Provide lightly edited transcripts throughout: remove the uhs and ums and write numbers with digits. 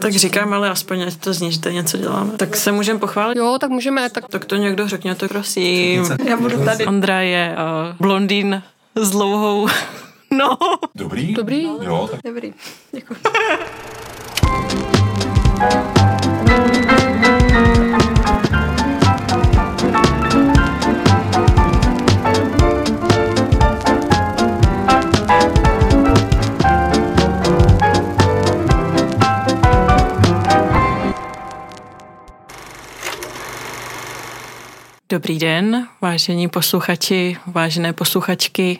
Tak říkám, ale aspoň ať to zní, že tady něco děláme. Tak se můžeme pochválit? Jo, tak můžeme. Tak to někdo řekne, to prosím. Já budu tady. Ondra je blondýn s dlouhou nohou. Dobrý? Dobrý. Jo, tak. Dobrý, děkuji. Dobrý den, vážení posluchači, vážené posluchačky.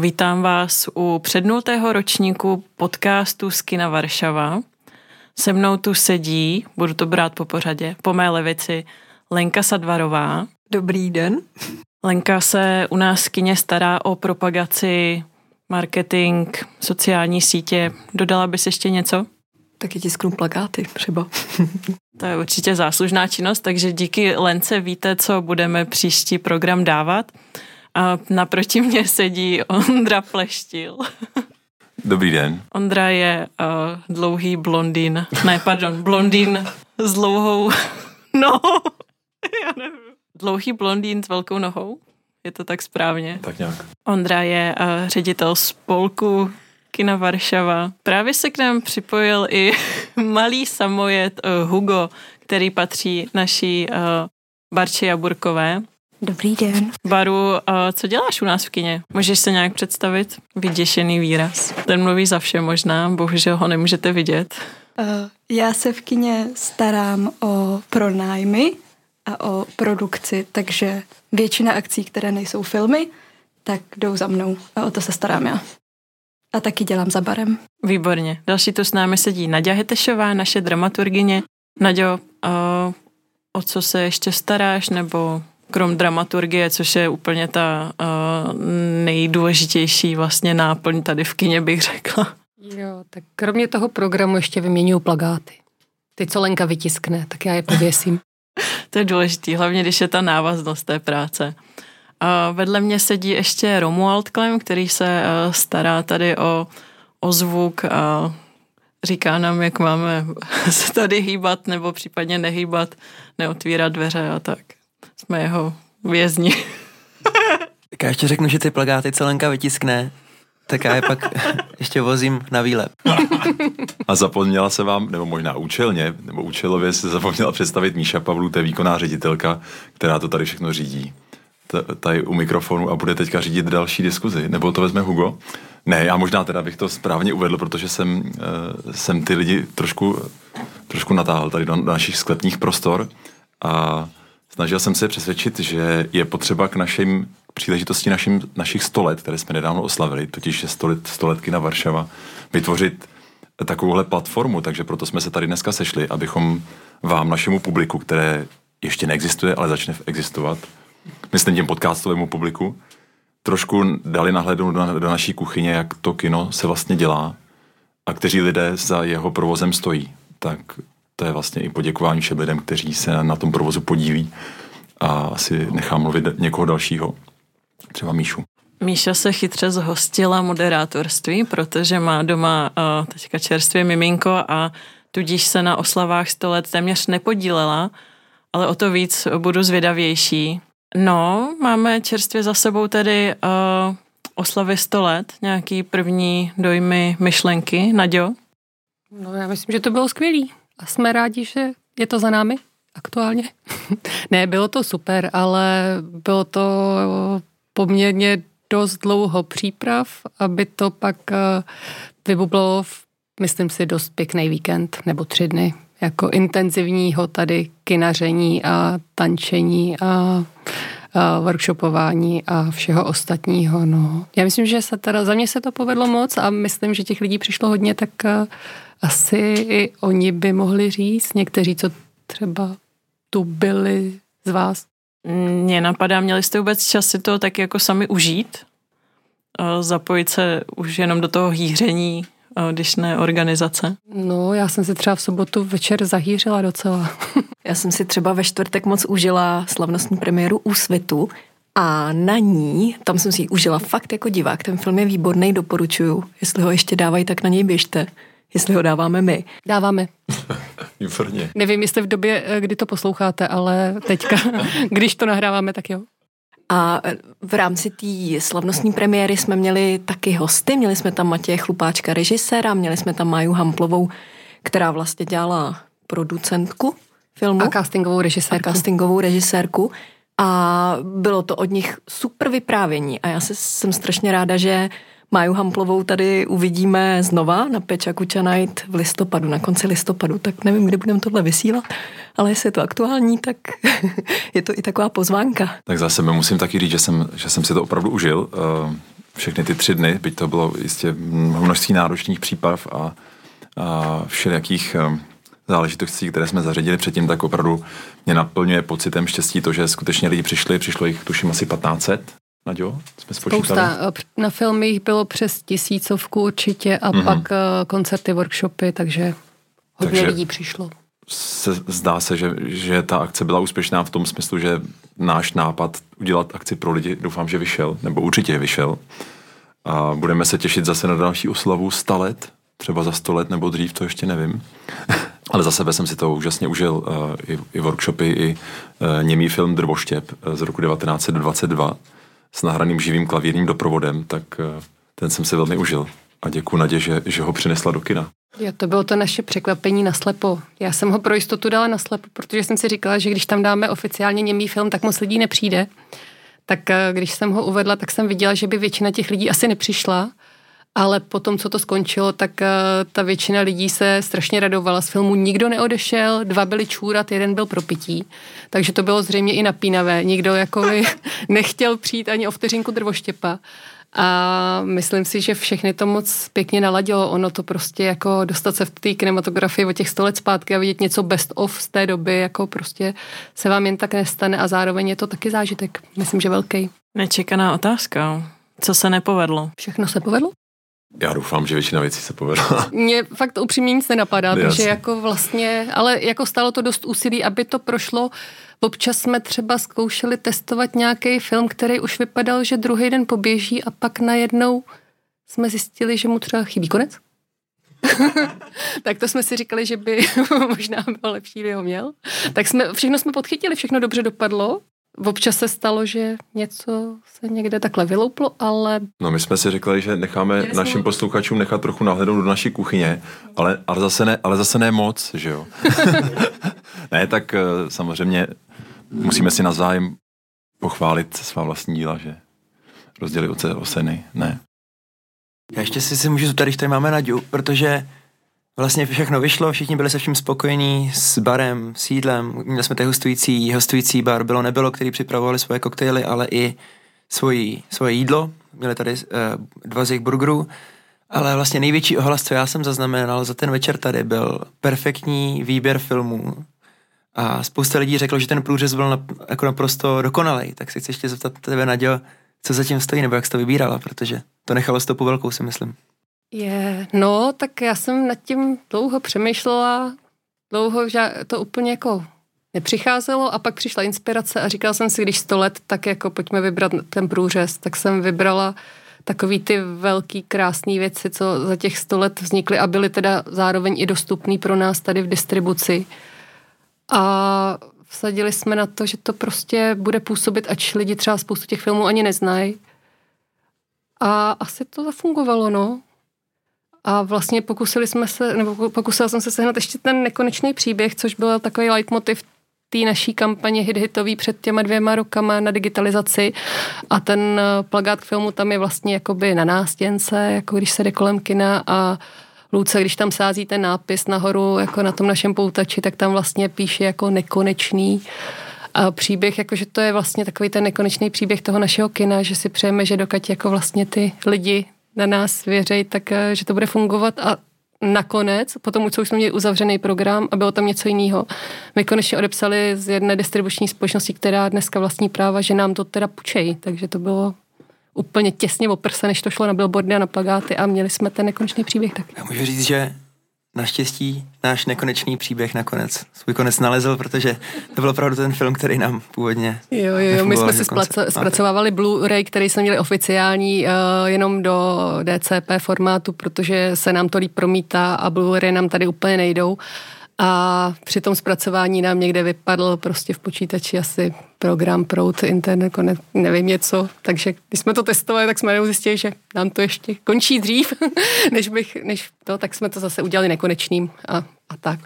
Vítám vás u přednultého ročníku podcastu z Kina Varšava. Se mnou tu sedí, budu to brát po pořadě, po mé levici, Lenka Sadvarová. Dobrý den. Lenka se u nás v kině stará o propagaci, marketing, sociální sítě. Dodala bys ještě něco? Taky tisknu plakáty třeba. To je určitě záslužná činnost, takže díky Lence víte, co budeme příští program dávat. A naproti mně sedí Ondra Fleštil. Dobrý den. Ondra je dlouhý blondýn. Ne, pardon, blondýn s dlouhou nohou. Já nevím. Dlouhý blondýn s velkou nohou? Je to tak správně? Tak nějak. Ondra je ředitel spolku Kina Varšava. Právě se k nám připojil i malý samojet Hugo, který patří naší Barči Jaburkové. Dobrý den. Baru, co děláš u nás v kině? Můžeš se nějak představit? Vyděšený výraz. Ten mluví za vše možná, bohužel ho nemůžete vidět. Já se v kině starám o pronájmy a o produkci, takže většina akcí, které nejsou filmy, tak jdou za mnou a o to se starám já. A taky dělám za barem. Výborně. Další tu s námi sedí Nadia Hetešová, naše dramaturgyně. Naďo, o co se ještě staráš, nebo krom dramaturgie, což je úplně ta nejdůležitější vlastně náplň tady v kině, bych řekla. Jo, tak kromě toho programu ještě vyměňuju plakáty. Ty, co Lenka vytiskne, tak já je pověsím. To je důležitý, hlavně když je ta návaznost té práce. Vedle mě sedí ještě Romuald Klem, který se stará tady o zvuk a říká nám, jak máme se tady hýbat nebo případně nehýbat, neotvírat dveře a tak. Jsme jeho vězni. Tak já ještě řeknu, že ty plakáty Lenka vytiskne, tak já je pak ještě vozím na výlet. A zapomněla se vám, nebo možná účelně, nebo účelově se zapomněla představit Míša Pavlů, to je výkonná ředitelka, která to tady všechno řídí. Tady u mikrofonu a bude teďka řídit další diskuzi. Nebo to vezme Hugo? Ne, já možná teda bych to správně uvedl, protože jsem ty lidi trošku natáhl tady do našich sklepních prostor a snažil jsem se přesvědčit, že je potřeba k našim příležitosti našich 100 let, které jsme nedávno oslavili, totiž je 100 let Kina Varšava, vytvořit takovouhle platformu, takže proto jsme se tady dneska sešli, abychom vám, našemu publiku, které ještě neexistuje, ale začne existovat, myslím tím podcastovému publiku, trošku dali nahlédnout do naší kuchyně, jak to kino se vlastně dělá a kteří lidé za jeho provozem stojí. Tak to je vlastně i poděkování všem lidem, kteří se na tom provozu podílí, a asi nechám mluvit někoho dalšího, třeba Míšu. Míša se chytře zhostila moderátorství, protože má doma teďka čerstvě miminko a tudíž se na oslavách 100 let téměř nepodílela, ale o to víc budu zvědavější. No, máme čerstvě za sebou tedy oslavy 100 let, nějaký první dojmy, myšlenky. Naďo? No, já myslím, že to bylo skvělý a jsme rádi, že je to za námi aktuálně. Ne, bylo to super, ale bylo to poměrně dost dlouho příprav, aby to pak vybublo, myslím si, dost pěkný víkend nebo 3 dny. Jako intenzivního tady kinaření a tančení a workshopování a všeho ostatního. No. Já myslím, že se teda, za mě se to povedlo moc a myslím, že těch lidí přišlo hodně, tak asi i oni by mohli říct, někteří, co třeba tu byli z vás. Mně napadá, měli jste vůbec čas si to tak jako sami užít? Zapojit se už jenom do toho hýření, když ne organizace? No, já jsem si třeba v sobotu večer zahýřila docela. Já jsem si třeba ve čtvrtek moc užila slavnostní premiéru Úsvitu a na ní, tam jsem si ji užila fakt jako divák, ten film je výborný, doporučuju. Jestli ho ještě dávají, tak na něj běžte. jestli ho dáváme my. Dáváme. Výborně. Nevím, jestli v době, kdy to posloucháte, ale teďka, když to nahráváme, tak jo. A v rámci té slavnostní premiéry jsme měli taky hosty. Měli jsme tam Matěje Chlupáčka, režiséra, měli jsme tam Máju Hamplovou, která vlastně dělala producentku filmu. A castingovou režisérku. A bylo to od nich super vyprávění. A já jsem strašně ráda, že Máju Hamplovou tady uvidíme znova na Pecha Kucha Night v listopadu, na konci listopadu. Tak nevím, kdy budeme tohle vysílat, ale jestli je to aktuální, tak je to i taková pozvánka. Tak zase musím taky říct, že jsem si to opravdu užil. Všechny ty 3 dny, byť to bylo jistě množství náročných příprav a všelijakých záležitostí, které jsme zařadili předtím, tak opravdu mě naplňuje pocitem štěstí to, že skutečně lidi přišli, přišlo jich tuším asi 1500. Naďo, jsme spočítali. Na filmech bylo přes 1000 určitě a pak koncerty, workshopy, takže hodně lidí přišlo. Zdá se, že ta akce byla úspěšná v tom smyslu, že náš nápad udělat akci pro lidi, doufám, že vyšel, nebo určitě vyšel. A budeme se těšit zase na další oslavu 100 let, třeba za 100 let nebo dřív, to ještě nevím. Ale za sebe jsem si to úžasně užil, i workshopy, i němý film Drvoštěp z roku 1922, s nahraným živým klavírním doprovodem, tak ten jsem si velmi užil. A děkuji Nadě, že ho přinesla do kina. Jo, to bylo to naše překvapení naslepo. Já jsem ho pro jistotu dala naslepo, protože jsem si říkala, že když tam dáme oficiálně němý film, tak moc lidí nepřijde. Tak když jsem ho uvedla, tak jsem viděla, že by většina těch lidí asi nepřišla, ale potom, co to skončilo, tak ta většina lidí se strašně radovala. Z filmu nikdo neodešel, 2 byli čůrat, 1 byl pro pití. Takže to bylo zřejmě i napínavé. Nikdo jako nechtěl přijít ani o vteřinku Drvoštěpa. A myslím si, že všechny to moc pěkně naladilo. Ono to prostě jako dostat se v té kinematografii o těch 100 let zpátky a vidět něco best of z té doby, jako prostě se vám jen tak nestane a zároveň je to taky zážitek. Myslím, že velký. Nečekaná otázka. Co se nepovedlo? Všechno se povedlo? Já doufám, že většina věcí se povedla. Mně fakt upřímně nic nenapadá, takže jako vlastně, ale jako stálo to dost úsilí, aby to prošlo. Občas jsme třeba zkoušeli testovat nějaký film, který už vypadal, že druhý den poběží a pak najednou jsme zjistili, že mu třeba chybí konec. Tak to jsme si říkali, že by možná bylo lepší, kdyby ho měl. Tak všechno jsme podchytili, všechno dobře dopadlo. Občas se stalo, že něco se někde takhle vylouplo, ale... No my jsme si řekli, že necháme našim posluchačům nechat trochu nahlédnout do naší kuchyně, ale zase ne moc, že jo? Ne, tak samozřejmě musíme si navzájem pochválit svá vlastní díla, že rozdělit oce oseny, ne. Já ještě si můžu zeptat, když tady máme Naďu, protože vlastně všechno vyšlo, všichni byli se vším spokojení s barem, s jídlem. Měli jsme tady hostující bar, bylo nebylo, který připravovali svoje koktejly, ale i svoje jídlo. Měli tady 2 z jejich burgerů, ale vlastně největší ohlas, co já jsem zaznamenal za ten večer tady, byl perfektní výběr filmů. A spousta lidí řeklo, že ten průřez byl jako naprosto dokonalej. Tak si chci ještě zeptat tebe, Naďo, co za tím stojí, nebo jak jsi to vybírala, protože to nechalo stopu velkou, si myslím. No, tak já jsem nad tím dlouho přemýšlela, že to úplně jako nepřicházelo a pak přišla inspirace a říkala jsem si, když 100 let, tak jako pojďme vybrat ten průřez, tak jsem vybrala takový ty velký, krásný věci, co za těch 100 let vznikly a byly teda zároveň i dostupný pro nás tady v distribuci. A vsadili jsme na to, že to prostě bude působit, ač lidi třeba spoustu těch filmů ani neznají. A asi to zafungovalo, no. A vlastně pokusila jsem se sehnat ještě ten nekonečný příběh, což byl takový leitmotiv té naší kampaně hit-hitový před těma 2 rokama na digitalizaci. A ten plakát k filmu tam je vlastně jakoby na nástěnce, jako když se jde kolem kina a Luce, když tam sází ten nápis nahoru, jako na tom našem poutači, tak tam vlastně píše jako nekonečný příběh, jakože to je vlastně takový ten nekonečný příběh toho našeho kina, že si přejeme, že dokud jako vlastně ty lidi na nás věřej, tak že to bude fungovat a nakonec, potom už jsme měli uzavřený program a bylo tam něco jiného. My konečně odepsali z jedné distribuční společnosti, která dneska vlastní práva, že nám to teda půjčejí, takže to bylo úplně těsně o prse, než to šlo na billboardy a na plakáty a měli jsme ten nekonečný příběh. Tak. Já můžu říct, že Naštěstí náš nekonečný příběh nakonec svůj konec nalezl, protože to byl opravdu ten film, který nám původně Jo, my jsme si zpracovávali Blu-ray, který jsme měli oficiální jenom do DCP formátu, protože se nám to líp promítá a Blu-ray nám tady úplně nejdou. A při tom zpracování nám někde vypadl prostě v počítači asi program, proud, internet, nevím něco. Takže když jsme to testovali, tak jsme zjistili, že nám to ještě končí dřív, tak jsme to zase udělali nekonečným a tak.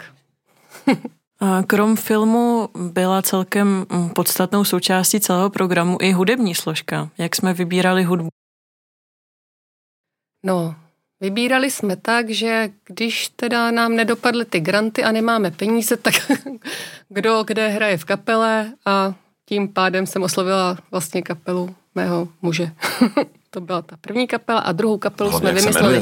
Krom filmu byla celkem podstatnou součástí celého programu i hudební složka. Jak jsme vybírali hudbu? No, vybírali jsme tak, že když teda nám nedopadly ty granty a nemáme peníze, tak kdo kde hraje v kapele a tím pádem jsem oslovila vlastně kapelu mého muže. To byla ta první kapela a druhou kapelu jsme vymysleli.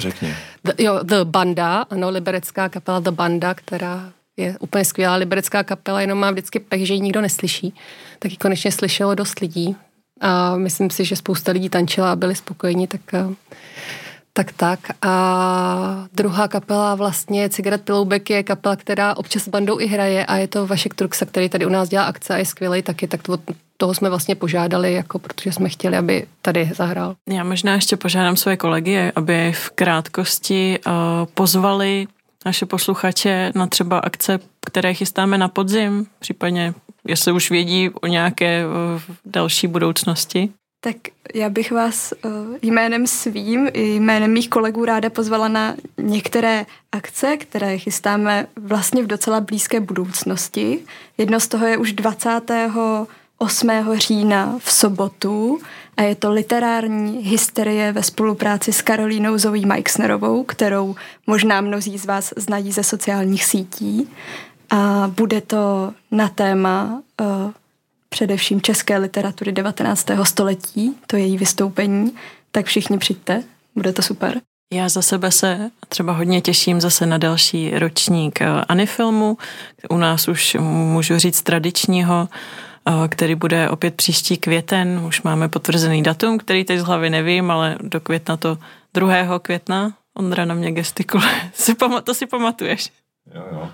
The Banda, ano, liberecká kapela The Banda, která je úplně skvělá liberecká kapela, jenom má vždycky pech, že ji nikdo neslyší. Tak ji konečně slyšelo dost lidí a myslím si, že spousta lidí tančila a byli spokojeni, tak. A druhá kapela vlastně Cigaret Piloubek je kapela, která občas s bandou i hraje a je to Vašek Truxa, který tady u nás dělá akce a je skvělej taky, tak toho jsme vlastně požádali, protože jsme chtěli, aby tady zahrál. Já možná ještě požádám své kolegy, aby v krátkosti pozvali naše posluchače na třeba akce, které chystáme na podzim, případně jestli už vědí o nějaké další budoucnosti. Tak já bych vás jménem svým i jménem mých kolegů ráda pozvala na některé akce, které chystáme vlastně v docela blízké budoucnosti. Jedno z toho je už 28. října v sobotu a je to literární hysterie ve spolupráci s Karolínou Zoví Maixnerovou, kterou možná mnozí z vás znají ze sociálních sítí. A bude to na téma především české literatury 19. století, to je její vystoupení, tak všichni přijďte, bude to super. Já za sebe se třeba hodně těším zase na další ročník Anifilmu, u nás už můžu říct tradičního, který bude opět příští květen, už máme potvrzený datum, který teď z hlavy nevím, ale do května to 2. května, Ondra na mě gestikuluje, to si pamatuješ? Jo.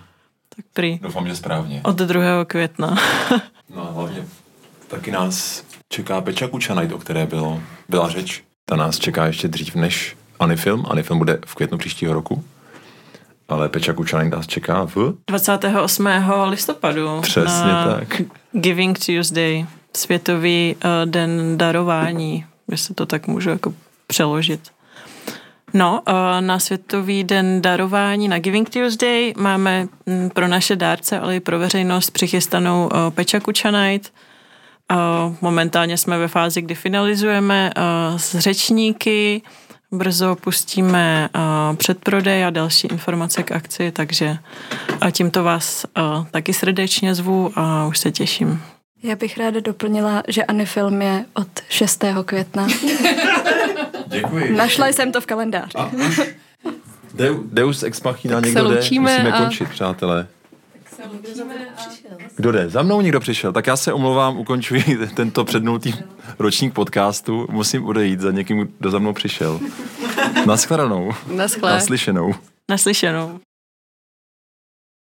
Tak prý. Doufám, že správně. Od 2. května. No a hlavně taky nás čeká Pecha Kucha Night, o které byla řeč. Ta nás čeká ještě dřív než Anifilm. Anifilm bude v květnu příštího roku. Ale Pecha Kucha Night nás čeká v 28. listopadu. Přesně tak. Giving Tuesday. Světový den darování. Jestli to tak můžu přeložit. No, na Světový den darování na Giving Tuesday máme pro naše dárce, ale i pro veřejnost přichystanou Pecha Kucha Night. Momentálně jsme ve fázi, kdy finalizujeme s řečníky, brzo pustíme předprodej a další informace k akci, takže a tímto vás taky srdečně zvu a už se těším. Já bych ráda doplnila, že Anifilm je od 6. května. Děkuji. Našla jsem to v kalendáři. Deus ex machina, někdo jde, musíme končit, přátelé. Tak se loučíme Kdo jde? Za mnou někdo přišel, tak já se omlouvám, ukončuji tento přednultý ročník podcastu, musím odejít za někým, kdo za mnou přišel. Naschledanou. Naslyšenou.